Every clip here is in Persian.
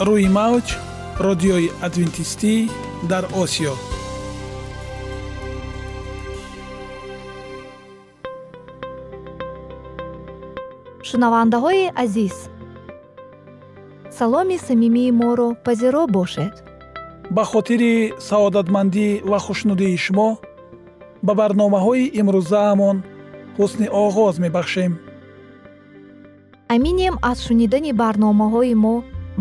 روی موج رادیوی ادوینتیستی در آسیا. шунавандаҳои азиз, саломи самимии моро пазиро бошед. ба хотири саодатмандӣ ва хушнудии шумо ба барномаҳои имрӯзаамон ҳусни оғоз мебахшем. аминем аз шунидани барномаҳои мо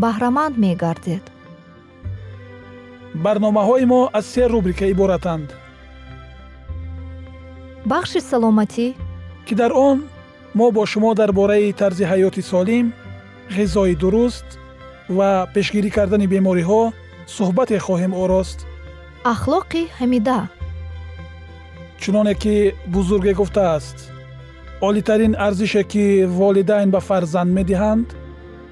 баҳраманд мегардед. барномаҳои мо аз се рубрика иборатанд. бахши саломатӣ, ки дар он ما با شما درباره طرز حیات سالم، غذای درست و پیشگیری کردن بیماری‌ها صحبت خواهیم آورد. اخلاق حمیده. چنانه که بزرگ گفته است، عالی‌ترین ارزشی که والدین به فرزند می‌دهند،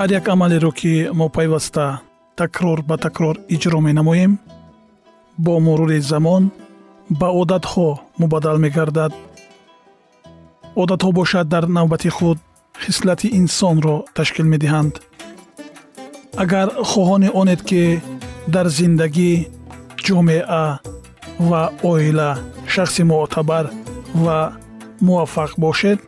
هر یک عملی رو که ما پیوسته تکرار به تکرار اجرا می‌نماییم، با مرور زمان با عادت‌ها مبادل می‌گردد. عادت‌ها باشد در نوبت خود خصلت انسان را تشکیل می‌دهند. اگر خواهان آنید که در زندگی، جامعه و عائله شخص معتبر و موفق باشد،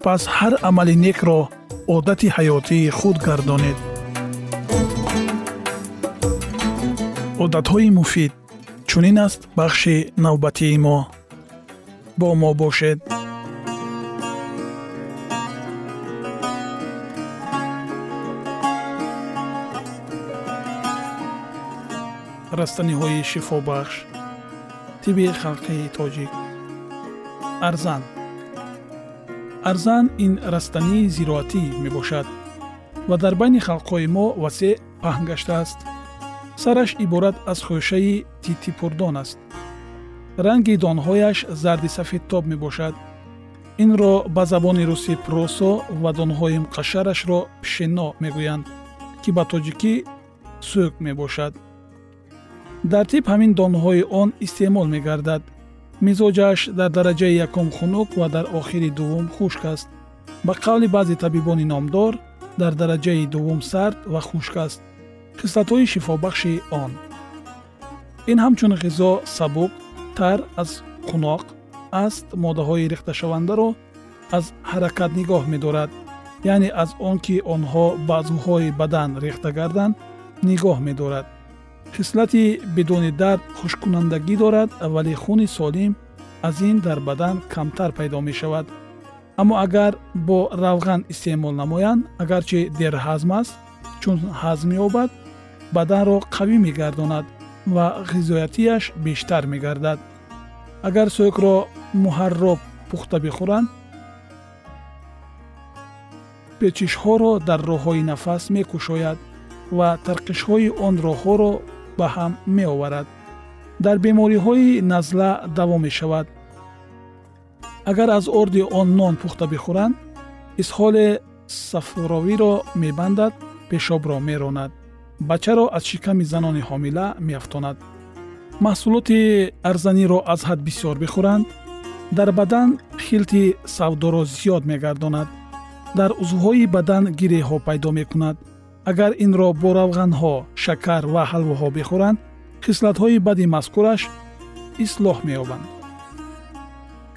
پس هر عمل نیک را عادت حیاتی خود گردانید. عادت‌های مفید چونین است بخش نوبتی ما. با ما باشد. رستنی های شفا بخش، طب خلقی تاجیک. ارزن. ارزن این رستنی زیراتی می باشد و در بین خلقای ما وسیع پهن گشته است. سرش عبارت از خوشه تیتی پردان است. رنگ دانهایش زرد سفید تاب می باشد. این را به زبان روسی پروسو و دانهای مقشرش را پشینا می گویند که به تاجیکی سوک می باشد. در طب همین دانهای آن استعمال می گردد. مزاجش در درجه یکم خنک و در آخر دوم خشک است. به قول بعضی طبیبان نامدار در درجه دوم سرد و خشک است. خصلت‌های شفابخش آن این همچون غذا سبک تر از قناق است. ماده‌های ریخته شونده را از حرکت نگاه می‌دارد، یعنی از آنکه آنها به عضوهای بدن ریخته گردند نگاه می‌دارد. خصلتی بدون درد خشک‌کنندگی دارد، ولی خون سالم از این در بدن کمتر پیدا می‌شود. اما اگر با روغن استعمال نمایند، اگرچه دیر هضم است، چون هضم یابد بدن را قوی می‌گرداند و غذاییتش بیشتر می‌گردد. اگر سوک را محراب پخته بخورند، پیچش‌ها را در راه‌های نفس می‌کشاید و ترقش‌های آن راه‌ها را به هم می‌آورد. در بیماری‌های نزله دوا می‌شود. اگر از آرد آن نان پخته بخورند، اسهال صفراوی را می‌بندد، پیشاب را می‌راند. بچه را از شکم زنان حامله می‌افتاند. محصولات ارزنی را از حد بسیار بخورند، در بدن خلط سودا را زیاد می‌گرداند. در عضوهای بدن گیری‌ها پیدا می‌کند. اگر این را با روغن‌ها، شکر و حلواها بخورند، خصلت‌های بد مذکورش اصلاح می‌یابند.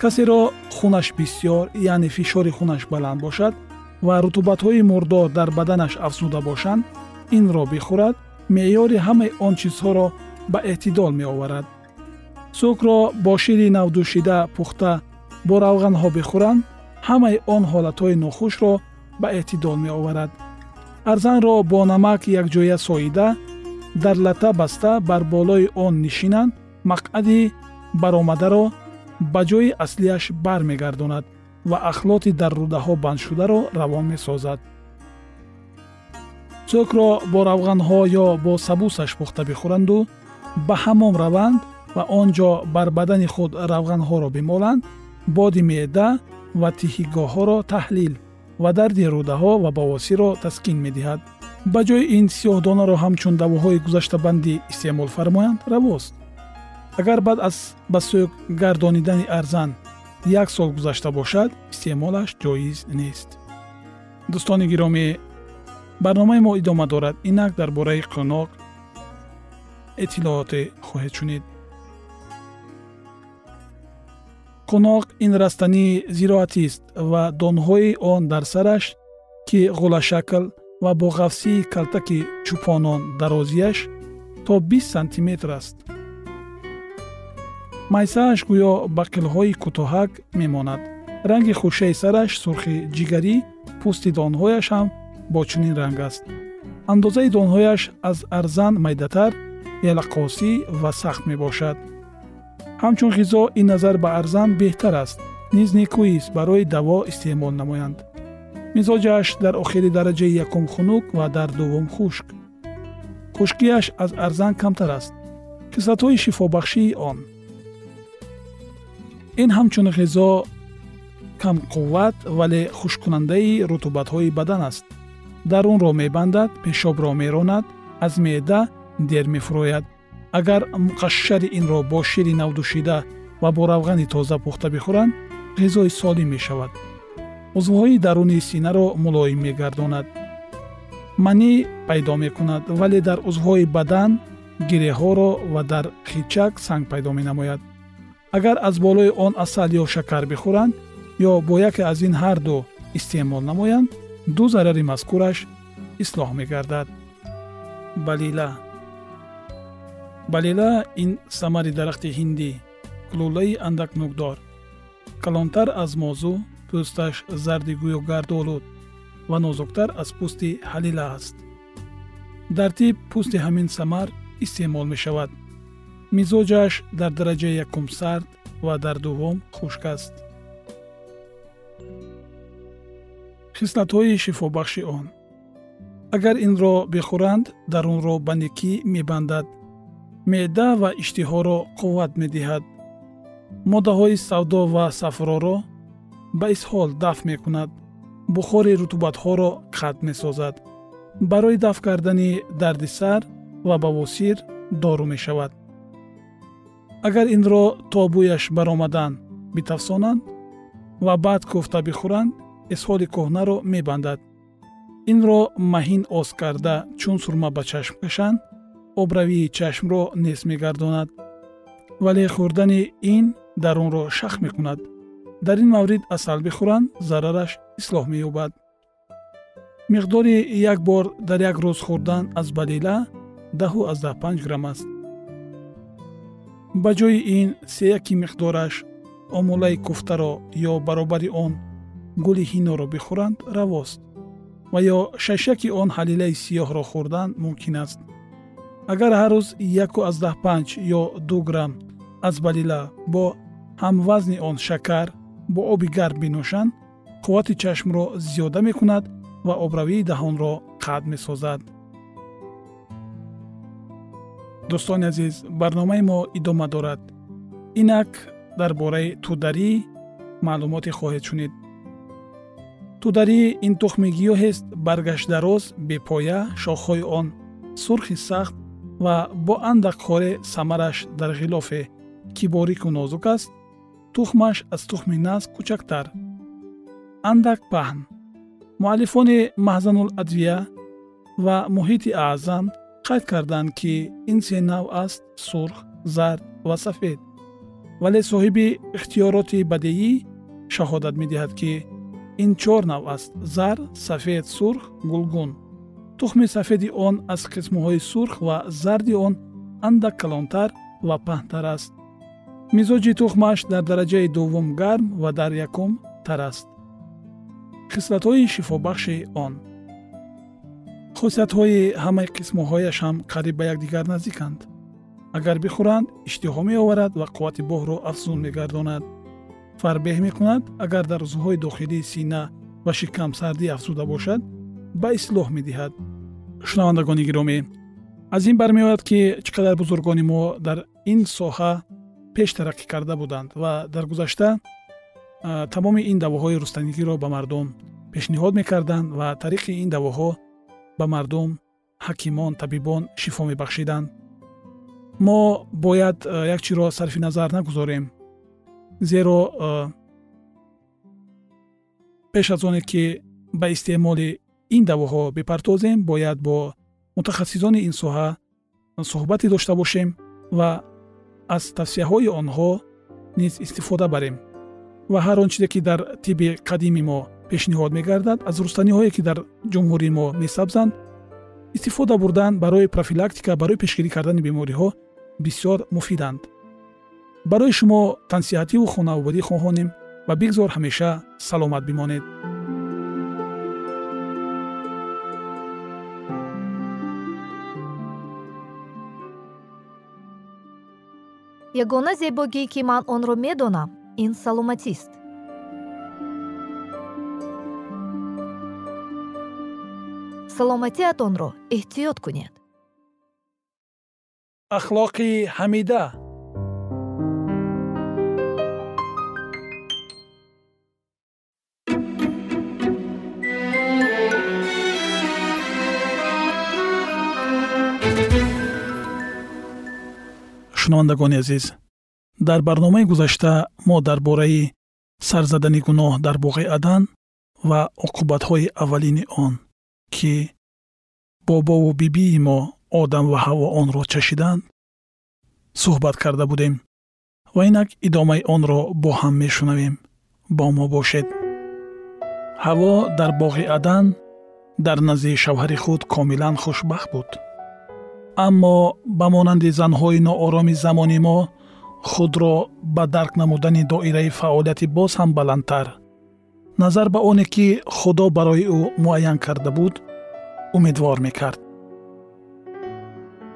کسی را خونش بسیار، یعنی فشار خونش بلند باشد، و رطوبت‌های مردار در بدنش افزوده باشند، این را بخورد، معیار همه آن چیزها را به اعتدال می آورد. سوک را با شیر نودوشیده پخته با روغن ها بخورند، همه آن حالت‌های ناخوش را به اعتدال می آورد. ارزن را با نمک یک جای ساییده در لطه بسته بر بالای آن نشینند، مقعد برآمده را به جای اصلیش بر می گرداند و اخلاط در روده ها بند شده را روان می سازد. سوک را با روغن ها یا با سبوسش پخته بخورند و به حمام روند و آنجا بر بدن خود روغن ها را بمالند، باد معده و تهیگاه ها را تحلیل و درد روده ها و بواسی را تسکین می دهد. بجای این سیاه دانه را همچون دواهای گذشته بندی استعمال فرمایند رواست. اگر بعد از به سوک گردانیدن ارزن 1 سال گذشته باشد، استعمالش جایز نیست. دوستان گرامی، برنامه ما ادامه دارد. اینک درباره قناق اطلاعات خواهید شنید. قناق این رستنی زراعتی است و دانهای آن در سرش که غوله شکل و با قفسی کلتک چوپانان درازیش تا 20 سانتی متر است. مایسه‌اش گویا بقل‌های کوتاهک میماند. رنگ خوشه سرش سرخ جیگری، پوست دانهایش هم با چنین رنگ است. اندازه دانهایش از ارزن میده‌تر، یلقاسی و سخت میباشد. همچون غذا این نظر به ارزن بهتر است، نیز نیکویی است برای دوا استعمال نمایند. مزاجش در آخر درجه یکم خنک و در دوم خشک. خشکیش از ارزن کمتر است. خصلت‌های شفابخشی آن: این همچون غذا کم قوت ولی خشک‌کننده رطوبت‌های بدن است. درون را می‌بندد، پیشاب را می‌راند، از معده در می‌فروید. اگر مقشر این را با شیر نودوشیده و با روغن تازه پخته بخورند، غذای سالم می‌شود. عضوهای درونی سینه را ملایم می‌گرداند. منی پیدا می‌کند ولی در عضوهای بدن گریه‌ها را و در خیچک سنگ پیدا می‌نماید. اگر از بالای آن عسل یا شکر بخورند یا با یکی از این هر دو استعمال نمایند، 2 ضرر مذکورش اصلاح می‌گردد. بلیله این ثمر درخت هندی، گلوله اندک نوکدار، کلانتر از موزو، پوستش زرد گوی و گردآلود و نازکتر از پوست حلیله است. در طب پوست همین ثمر استعمال می‌شود. مزاجش در درجه یکم سرد و در دوم خشک است. خصلت‌های شفابخش آن: اگر این را بخورند، درون را به نیکی می‌بندد، معده و اشتها را قوت می‌دهد، ماده‌های سودا و صفرا را به اسهال دفع می‌کند، بخار رطوبت‌ها را ختم می‌سازد، برای دفع کردن دردسر و بواسیر دارو می‌شود. اگر این را تا بویش برآمدن بتفسانند و بعد کوفته بخورند، اسهال کهنه را میبندد. این را مهین آز کرده چون سرمه به چشم کشند، آبروی چشم را نیست میگرداند، ولی خوردن این درون را شخ میکند. در این مورد عسل بخورند، ضررش اصلاح مییابد. مقدار 1 بار در 1 روز خوردن از بلیله 10 تا 15 گرم است. به جای این 3 مقدارش آموله کوفته را یا برابر آن گل هینا را بخورند رواست و یا 6 آن حلیله سیاه را خوردن ممکن است. اگر هر روز 1.5 یا 2 گرم از بلیله با هم وزن آن شکر با آب گرم بنوشند، قوت چشم را زیاده می کند و آبروی دهان را قطع می سازد. دوستان عزیز، برنامه ما ادامه دارد. اینک درباره تودری معلومات خواهید شنید. تودری این تخم گیاه است، برگش دراز، بی‌پایه، شاخه‌های آن سرخ سخت و با اندک خاره. ثمرش در غلاف که باریک و نازک است. تخمش از تخم ناز کوچکتر، اندک پهن. مؤلفان مخزن الادویه و محیط اعظم قید کردند که این 3 نوع است: سرخ، زرد و سفید. ولی صاحب اختیارات بدیعی شهادت می دهد که این چهار نوع است: زر، سفید، سرخ، گلگون. تخم سفید آن از قسم‌های سرخ و زرد آن اندک کلانتر و پهن‌تر است. مزاج تخمش در درجه دوم گرم و در یکم تر است. خصلت‌های شفابخش آن. خصلت‌های همه قسم‌هایش هم قریب به یکدیگر نزدیکند. اگر بخورند اشتها می‌آورد و قوت بوه را افزون می‌گرداند. فربه می‌کند. اگر در عضوهای داخلی سینه و شکم سردی افزوده باشد به اصلاح می‌دهد. شنوندگان گرامی، از این برمی‌آید که چقدر بزرگان ما در این ساحه پیش ترقی کرده بودند و در گذشته تمام این دواهای رستنگی را به مردم پیشنهاد می‌کردند و طریق این دواها به مردم حکیمان، طبیبان شفا می‌بخشیدند. ما باید یک چیز را صرف نظر نگذاریم، زیرا پیش از آنکه که به استعمال این دواها بپردازیم باید با متخصصان این ساحه صحبتی داشته باشیم و از توصیه های آنها نیز استفاده بریم و هر آن چیزی که در طب قدیم ما پیشنهاد می‌گردد از رستنی هایی که در جمهوری ما می‌سبزند استفاده بردن برای پروفیلاکتیکا، برای پیشگیری کردن بیماری ها بسیار مفیدند. برای شما تنصیحاتی و خانوادگی خواهانیم و بگذار همیشه سلامت بمانید. یگانه زیبایی که من آن را می‌دانم این سلامتی است. سلامتی‌تان را احتیاط کنید. اخلاق حمیده. شنوندگان عزیز، در برنامه گذشته ما درباره سرزدن گناه در باغ عدن و عقوبت‌های اولین آن که بابا و بیبی ما آدم و حوا آن را چشیدند صحبت کرده بودیم و اینک ادامه آن را با هم میشنویم. با ما باشید. حوا در باغ عدن در نزد شوهر خود کاملا خوشبخت بود، اما به مانند زن‌های ناآرام زمان ما خود را به درک نمودن دایره فعالیت باز هم بلندتر، نظر به آنی که خدا برای او معین کرده بود، امیدوار میکرد.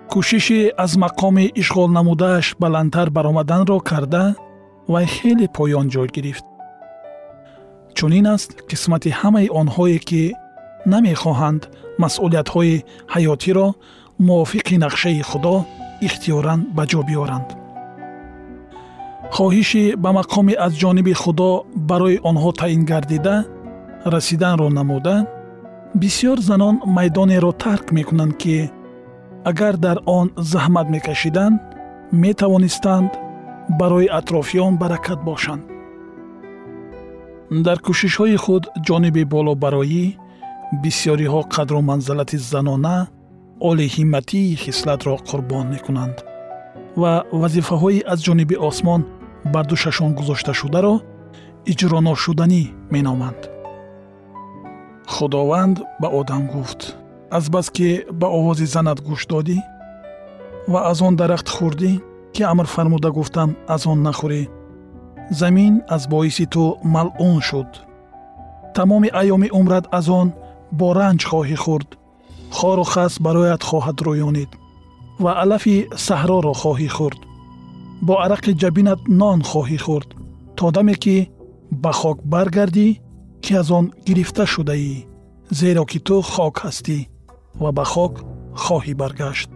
کوشش از مقام اشغال نمودهش بلندتر برآمدن را کرده و خیلی پایان جای گرفت. چنین است قسمت همه آنهایی که نمیخواهند مسئولیت‌های حیاتی را موافق نقشه خدا اختیاراً به جا بیارند. خواهش به مقام از جانب خدا برای آنها تعیین گردیده رسیدن را نموده، بسیار زنان میدان را ترک میکنند که اگر در آن زحمت میکشیدند میتوانستند برای اطرافیان برکت باشند. در کوشش های خود جانب بالا برایی بسیاری ها قدر و منزلت زنانه عالی همتی خصلت را قربان میکنند و وظیفه های از جانب آسمان بر دوششان گذاشته شده را اجرا ناشدنی می نامند. خداوند به آدم گفت: از بس که به آواز زنت گوش دادی و از آن درخت خوردی که امر فرموده گفتم از آن نخوری، زمین از باعث تو ملعون شد، تمام ایام عمرت از آن با رنج خواهی خورد، خار و خس برایت خواهد رویانید و علف صحرا را خواهی خورد، با عرق جبینت نان خواهی خورد تا دمی که به خاک برگردی که از آن گرفته شده ای، زیرا که تو خاک هستی و به خاک خواهی برگشت.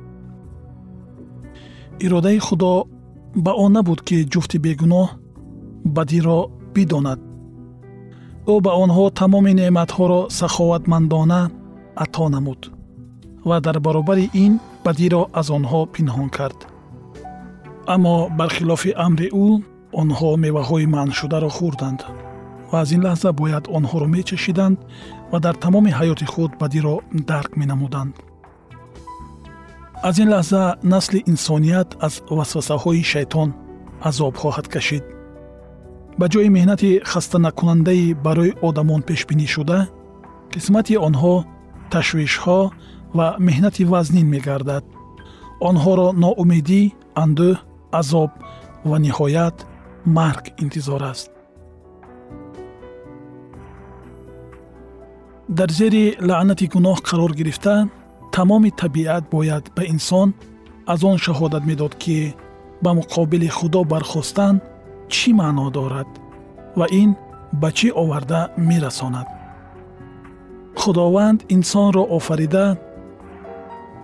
اراده خدا به آن نبود که جفت بیگناه بدی را بداند. او به آنها تمام نعمتها را سخاوتمندانه عطا نمود و در برابر این بدی را از آنها پنهان کرد. اما برخلاف امر او آنها میوه های منع شده را خوردند و از این لحظه باید آنها را می چشیدند و در تمام حیات خود بدی را درک می نمودند. از این لحظه نسل انسانیت از وسوسه های شیطان عذاب خواهد کشید. ба ҷои меҳнати хастанакунандаи барои одамон пешбинӣ шуда, қисмати онҳо ташвишҳо ва меҳнати вазнин мегардад. онҳоро ноумедӣ, андӯҳ, азоб ва ниҳоят марг интизор аст. дар зери лаънати гуноҳ қарор гирифта, тамоми табиат бояд ба инсон аз он шаҳодат медод ки ба муқобили худо бархостан чӣ маъно дорад ва ин ба чӣ оварда мерасонад. худованд инсонро офарида,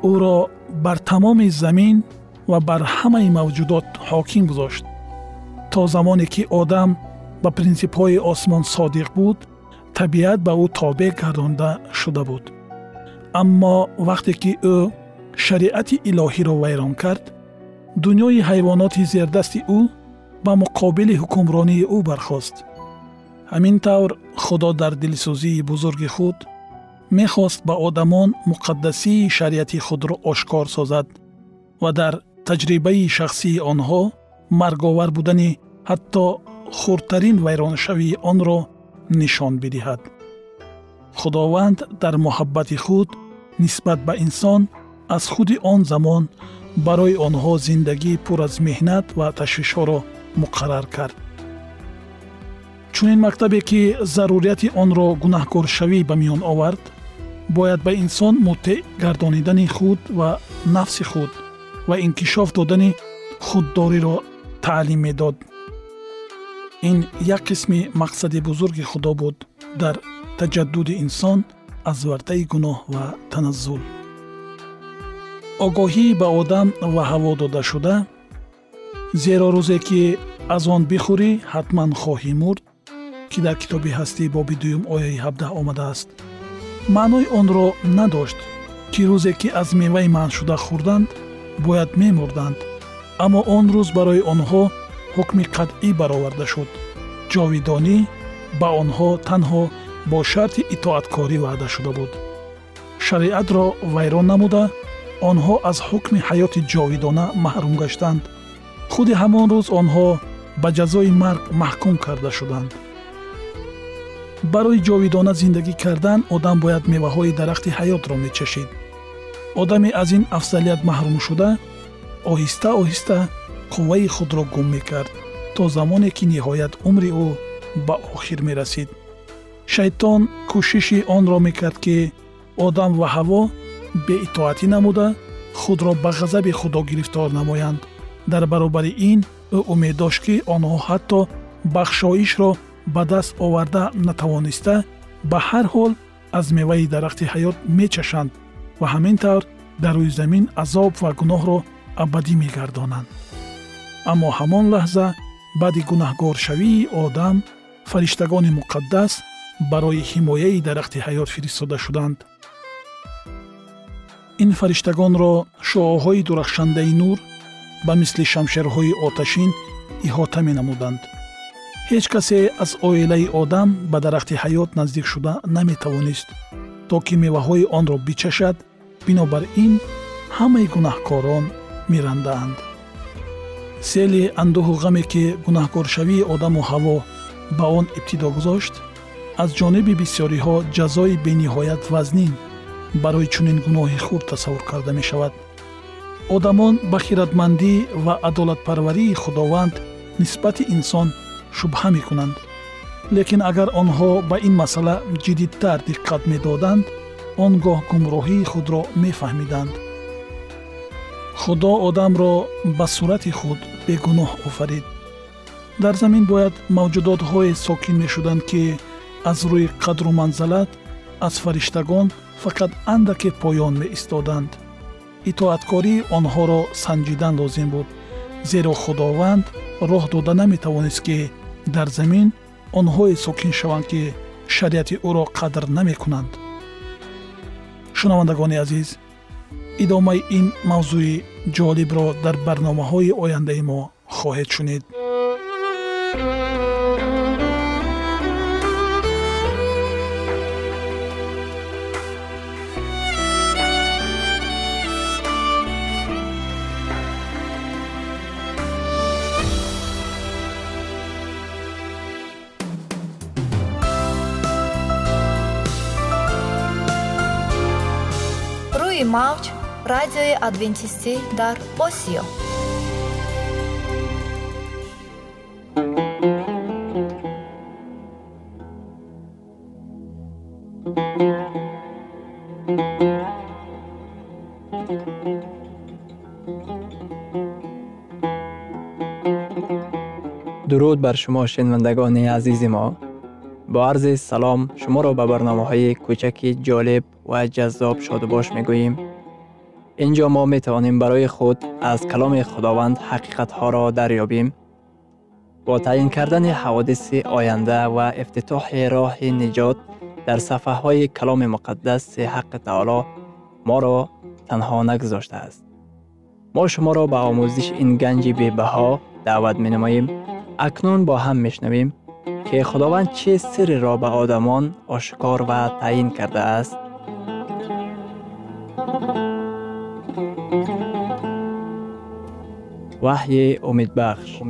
ӯро бар тамоми замин ва бар ҳамаи мавҷудот ҳоким гузошт. то замоне ки одам ба принсипҳои осмон содиқ буд, табиат ба ӯ тобеъ гардонда шуда буд. аммо вақте ки ӯ шариати илоҳиро вайрон кард, дунёи ҳайвоноти зердасти ӯ ба муқобили ҳукмронии ӯ бархост. ҳамин тавр худо дар дилсӯзии бузурги худ мехост ба одамон муқаддасии шариати худро ошкор созад ва дар таҷрибаи шахсии онҳо марговар будани ҳатто хурдтарин вайроншавии онро нишон бидиҳад. худованд дар муҳаббати худ нисбат ба инсон аз худи он замон барои онҳо зиндагии пур аз меҳнат ва ташвишҳоро муқаррар кард. чунин мактабе ки зарурияти онро гунаҳкоршавӣ ба миён овард, бояд ба инсон муттеъ гардонидани худ ва нафси худ ва инкишоф додани худдориро таълим медод. ин як қисми мақсади бузурги худо буд дар таҷаддуди инсон аз вартаи гуноҳ ва таназзул. огоҳӣ ба одам ва ҳаво дода шуда, зеро рӯзе ки аз он бихӯрӣ, ҳатман хоҳӣ мурд, ки дар китоби ҳастӣ боби 2 ояи 17 омадааст, маънои онро надошт ки рӯзе ки аз меваи манъшуда хӯрданд, бояд мемурданд. аммо он рӯз барои онҳо ҳукми қатъӣ бароварда шуд. ҷовидонӣ ба онҳо танҳо бо шарти итоаткорӣ ваъда шуда буд. шариатро вайрон намуда, онҳо аз ҳукми ҳаёти ҷовидона маҳрум гаштанд. худи ҳамон рӯз онҳо ба ҷазои марг маҳкум карда шуданд. барои ҷовидона зиндагӣ кардан, одам бояд меваҳои дарахти ҳаётро мечашид. одаме аз ин афзалият маҳрум шуда, оҳиста оҳиста қувваи худро гум мекард, то замоне ки ниҳоят умри ӯ ба охир мерасид. шайтон кӯшиши онро мекард ки одам ва ҳаво беитоатӣ намуда, худро ба ғазаби худо гирифтор намоянд. дар баробари ин ӯ умед дошт ки онҳо ҳатто бахшоишро ба даст оварда натавониста, ба ҳар ҳол аз меваи дарахти ҳаёт мечашанд ва ҳамин тавр дар рӯи замин азоб ва гуноҳро абадӣ мегардонанд. аммо ҳамон лаҳза баъди гунаҳгоршавии одам, фариштагони муқаддас барои ҳимояи дарахти ҳаёт фиристода шуданд. ин фариштагонро шуоҳҳои дурахшандаи нур ба мисли шамшерҳои оташин иҳота менамуданд. ҳеҷ касе аз оилаи одам ба дарахти ҳаёт наздик шуда наметавонист, то ки меваҳои онро бичашад. бинобар ин ҳамаи гунаҳкорон мерандаанд. сели андӯҳу ғаме ки гунаҳкоршавии одаму ҳаво ба он ибтидо гузошт, аз ҷониби бисёриҳо ҷазои бениҳоят вазнин барои чунин гуноҳи хурд тасаввур карда мешавад. одамон ба хиратмандӣ ва адолатпарварии худованд нисбати инсон шубҳа мекунанд, лекин агар онҳо ба ин масъала ҷиддитар диққат медоданд, он гоҳ гумроҳии худро мефаҳмиданд. худо одамро ба сурати худ бегуноҳ офарид. дар замин бояд мавҷудотҳое сокин мешуданд ки аз рӯи қадру манзалат аз фариштагон фақат андаке поён меистоданд. итоаткории онҳоро санҷидан лозим буд, зеро худованд роҳ дода наметавонист ки дар замин онҳое сокин шаванд ки шариати ӯро қадр намекунанд. шунавандагони азиз, идомаи ин мавзӯи ҷолибро дар барномаҳои ояндаи мо хоҳед шунид. Cum auci, radioe adventistii, dar osio. درود بر شما شنوندگان عزیز ما. با عرض سلام شما را به برنامه‌های کوچکی جالب و جذاب شادباش می‌گوییم. اینجا ما می‌توانیم برای خود از کلام خداوند حقیقت‌ها را دریابیم. با تعیین کردن حوادث آینده و افتتاح راه نجات در صفحه‌های کلام مقدس، حق تعالی ما را تنها نگذاشته است. ما شما را به آموزش این گنج بی‌بها دعوت می‌نماییم. اکنون با هم می‌شنویم که خداوند چه سری را به آدمان آشکار و تعیین کرده است. وحی امیدبخش.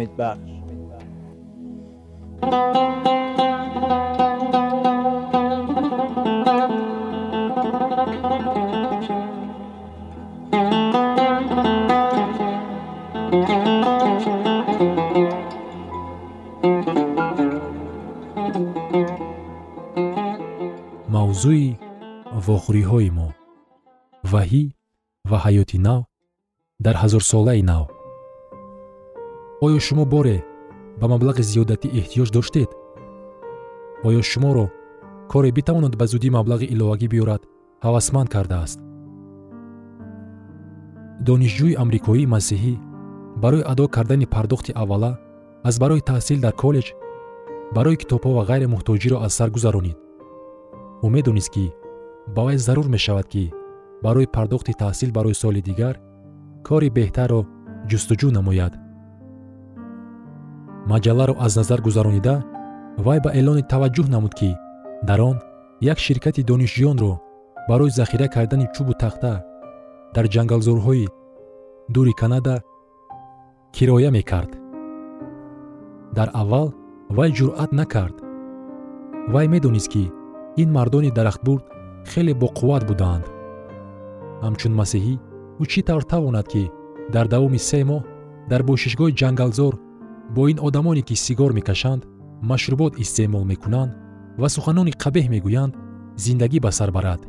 موضوع واخوری‌های ما، وحی و حیاتی نو در هزارساله نو. آیا شما باره به مبلغ زیادتی احتیاج داشتید؟ آیا شما را کاری بتواند به زودی مبلغ الهاگی بیارد هوسمند کرده است؟ دانشجوی امریکایی مسیحی برای ادا کردن پرداخت اوله از برای تحصیل در کالج برای کتاب‌ها و غیر محتاجی را از سر گذرانید. او می‌دانست که باید ضرور می‌شود که برای پرداخت تحصیل برای سال دیگر کاری بهتر را جستجو نماید. مجله را از نظر گذرانیده وی به اعلان توجه نمود که در آن یک شرکت دانشجویان را برای ذخیره کردن چوب و تخته در جنگل‌زارهای دور کانادا کرایه می‌کرد. در اول وی جرأت نکرد. وی می‌دانست که این مردان درختبرد خیلی با قوت بودند. همچون مسیحی او چی طور تواند که در دوام 3 ماه در باششگاه جنگلزار با این آدمانی که سیگار میکشند، مشروبات استعمال میکنند و سخنان قبیح میگویند زندگی به سر برد.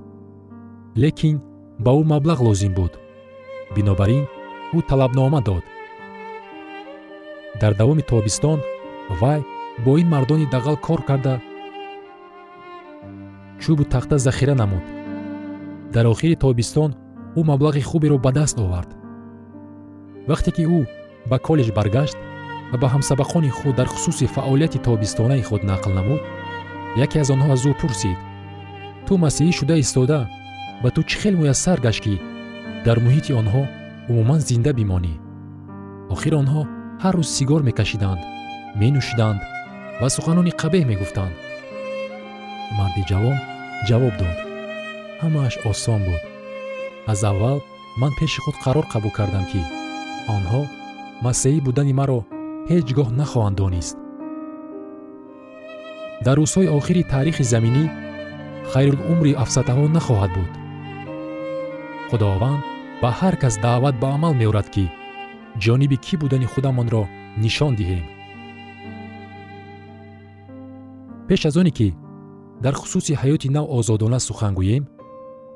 لیکن با او مبلغ لازم بود. بنابراین او طلبنامه داد. در دوام تابستان وی با این مردان دغل کار کرده چوب و تخته ذخیره نمود. در آخر تابستان او مبلغ خوبی را به دست آورد. وقتی که او به کالج برگشت و به همسبقان خود در خصوص فعالیت تابستانه خود نقل نمود، یکی از آنها از او پرسید: تو مسیحی شده ایستاده، به تو چه خیل میسر گشت که در محیط آنها عموما زنده بمانی؟ آخر آنها هر روز سیگار میکشیدند، مینوشیدند و سخنان قبیح میگفتند. مرد جوان جواب داد: همه‌اش آسان بود. از اول من پیش خود قرار قبول کردم که آنها مسیحی بودن مرا هیچگاه نخواهند دانست. در روزهای آخری تاریخ زمینی خیرالعمر افساته‌ها نخواهد بود. خداوند به هر کس دعوت به عمل می‌آورد که جانب کی بودن خودمان را نشان دهیم. پیش از آنی که در خصوص حیات نو آزادانه سخن گوییم،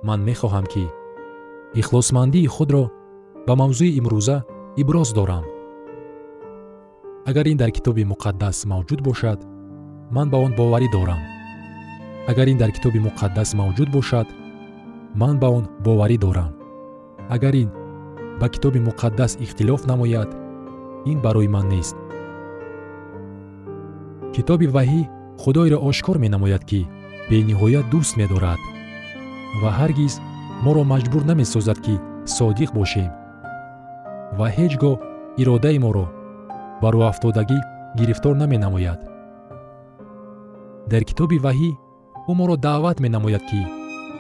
من می‌خواهم که اخلاصمندی خود را به موضوع امروزه ابراز دارم. اگر این در کتاب مقدس موجود باشد، من به آن باوری دارم. اگر این با کتاب مقدس اختلاف نماید، این برای من نیست. کتاب وحی خدای را آشکار می نماید که به نهایت دوست می دارد و هرگز ما را مجبور نمی سازد که صادق باشیم و هیچگاه اراده ما را به رو افتادگی گرفتار نمی نماید. در کتاب وحی او ما را دعوت می نماید که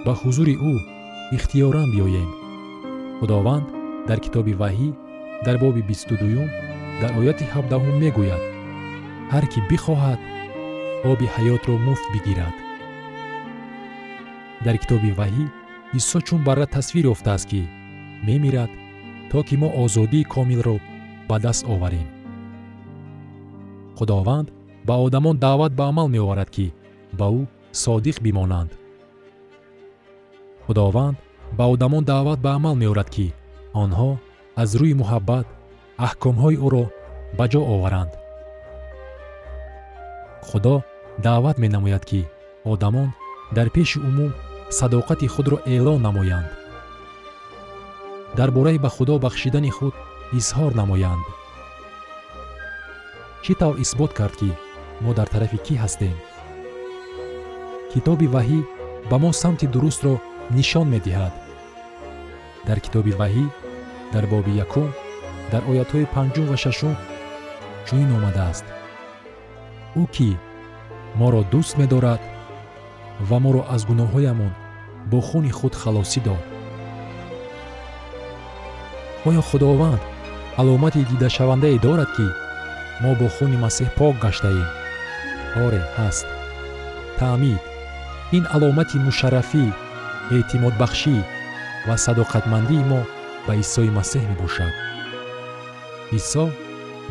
به حضور او اختیاراً بیاییم. خداوند در کتاب وحی در باب 22 در آیت 17 می گوید: هر کی بخواهد آب حیات را مفت بگیرد. در کتاب وحی عیسی چون برای تصویر یافته است که می‌میرد تا که ما آزادی کامل رو به دست آوریم. خداوند به آدمان دعوت به عمل می‌آورد که به او صادق بمانند. خداوند به آدمان دعوت به عمل می‌آورد که آنها از روی محبت احکام‌های او را به جا آورند. خدا دعوت می‌نماید که آدمان در پیش عموم صداقت خود را اعلان نمایند. درباره به خدا بخشیدن خود اظهار نمایند. چطور اثبات کرد که ما در طرف کی هستیم؟ کتاب وحی به ما سمت درست را نشان می‌دهد. در کتاب وحی در باب یکم در آیات‌های 5 و 6 چنین آمده است: او کی ما را دوست می‌دارد و ما را از گناه‌هایمان با خون خود خلاصی داد. آیا خداوند علامت دیده شونده ای دارد که ما با خون مسیح پاک گشته ایم؟ آره هست. تعمید این علامت مشرفی، اعتماد بخشی و صداقتمندی ما به عیسی مسیح می باشد. عیسی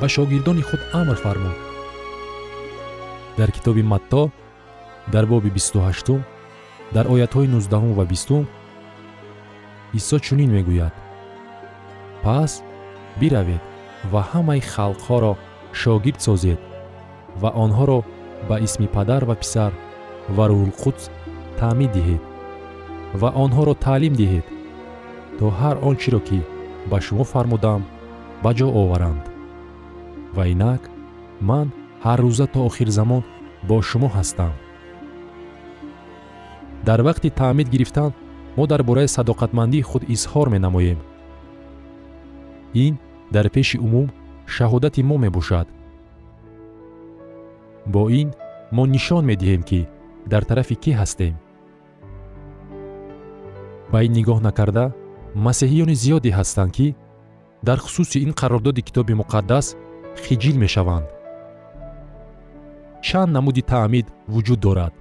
به شاگردان خود امر فرمود. در کتاب متی در باب 28 در آیت‌های 19 و 20 عیسی چنین می‌گوید: پس بیروید و همه خلق‌ها را شاگرد سازید و آنها را به اسم پدر و پسر و روح القدس تعمید دهید و آنها را تعلیم دهید تا هر آنچه را که به شما فرمودم به جا آورند. و اینک من هر روز تا آخر زمان با شما هستم. در وقت تعمید گرفتن ما درباره صداقتمندی خود اظهار می‌نماییم. این در پیش عموم شهادت ما میباشد. با این ما نشان می‌دهیم که در طرف کی هستیم. با این نگاه نکرده مسیحیان زیادی هستند که در خصوص این قرارداد کتاب مقدس خجل می‌شوند. چند نمود تعمید وجود دارد.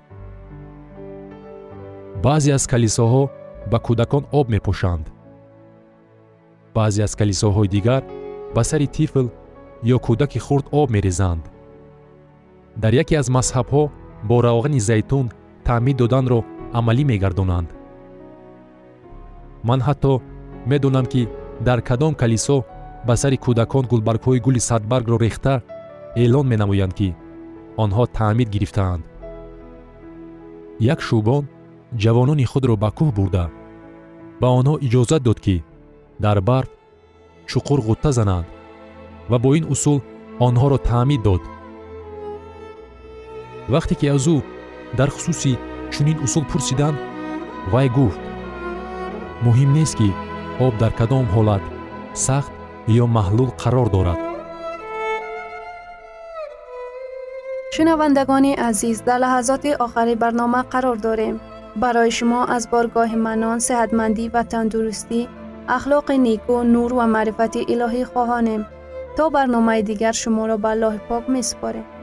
بعضی از کلیساها به کودکان آب میپوشند. بعضی از کلیساهای دیگر به سر طفل یا کودک خرد آب میریزند. در یکی از مذهبها با روغن زیتون تعمید دادن را عملی میگردانند. من حتی میدونم که در کدام کلیسا به سر کودکان گلبرگ‌های گل 100 برگ را ریخته اعلان مینمایند که آنها تعمید گرفته‌اند. یک شوبان جوانان خود را به کوه برده به آنها اجازت داد که در برف چقور غوطه زنند و با این اصول آنها را تعمید داد. وقتی که از او در خصوصی چنین اصول پرسیدند، وی گفت مهم نیست که آب در کدام حالت سخت یا محلول قرار دارد. شنوندگان عزیز، در لحظات آخری برنامه قرار داریم. برای شما از بارگاه منان، صحتمندی و تندرستی، اخلاق نیکو، نور و معرفت الهی خواهانیم. تا برنامه دیگر شما را به الله پاک می‌سپاریم.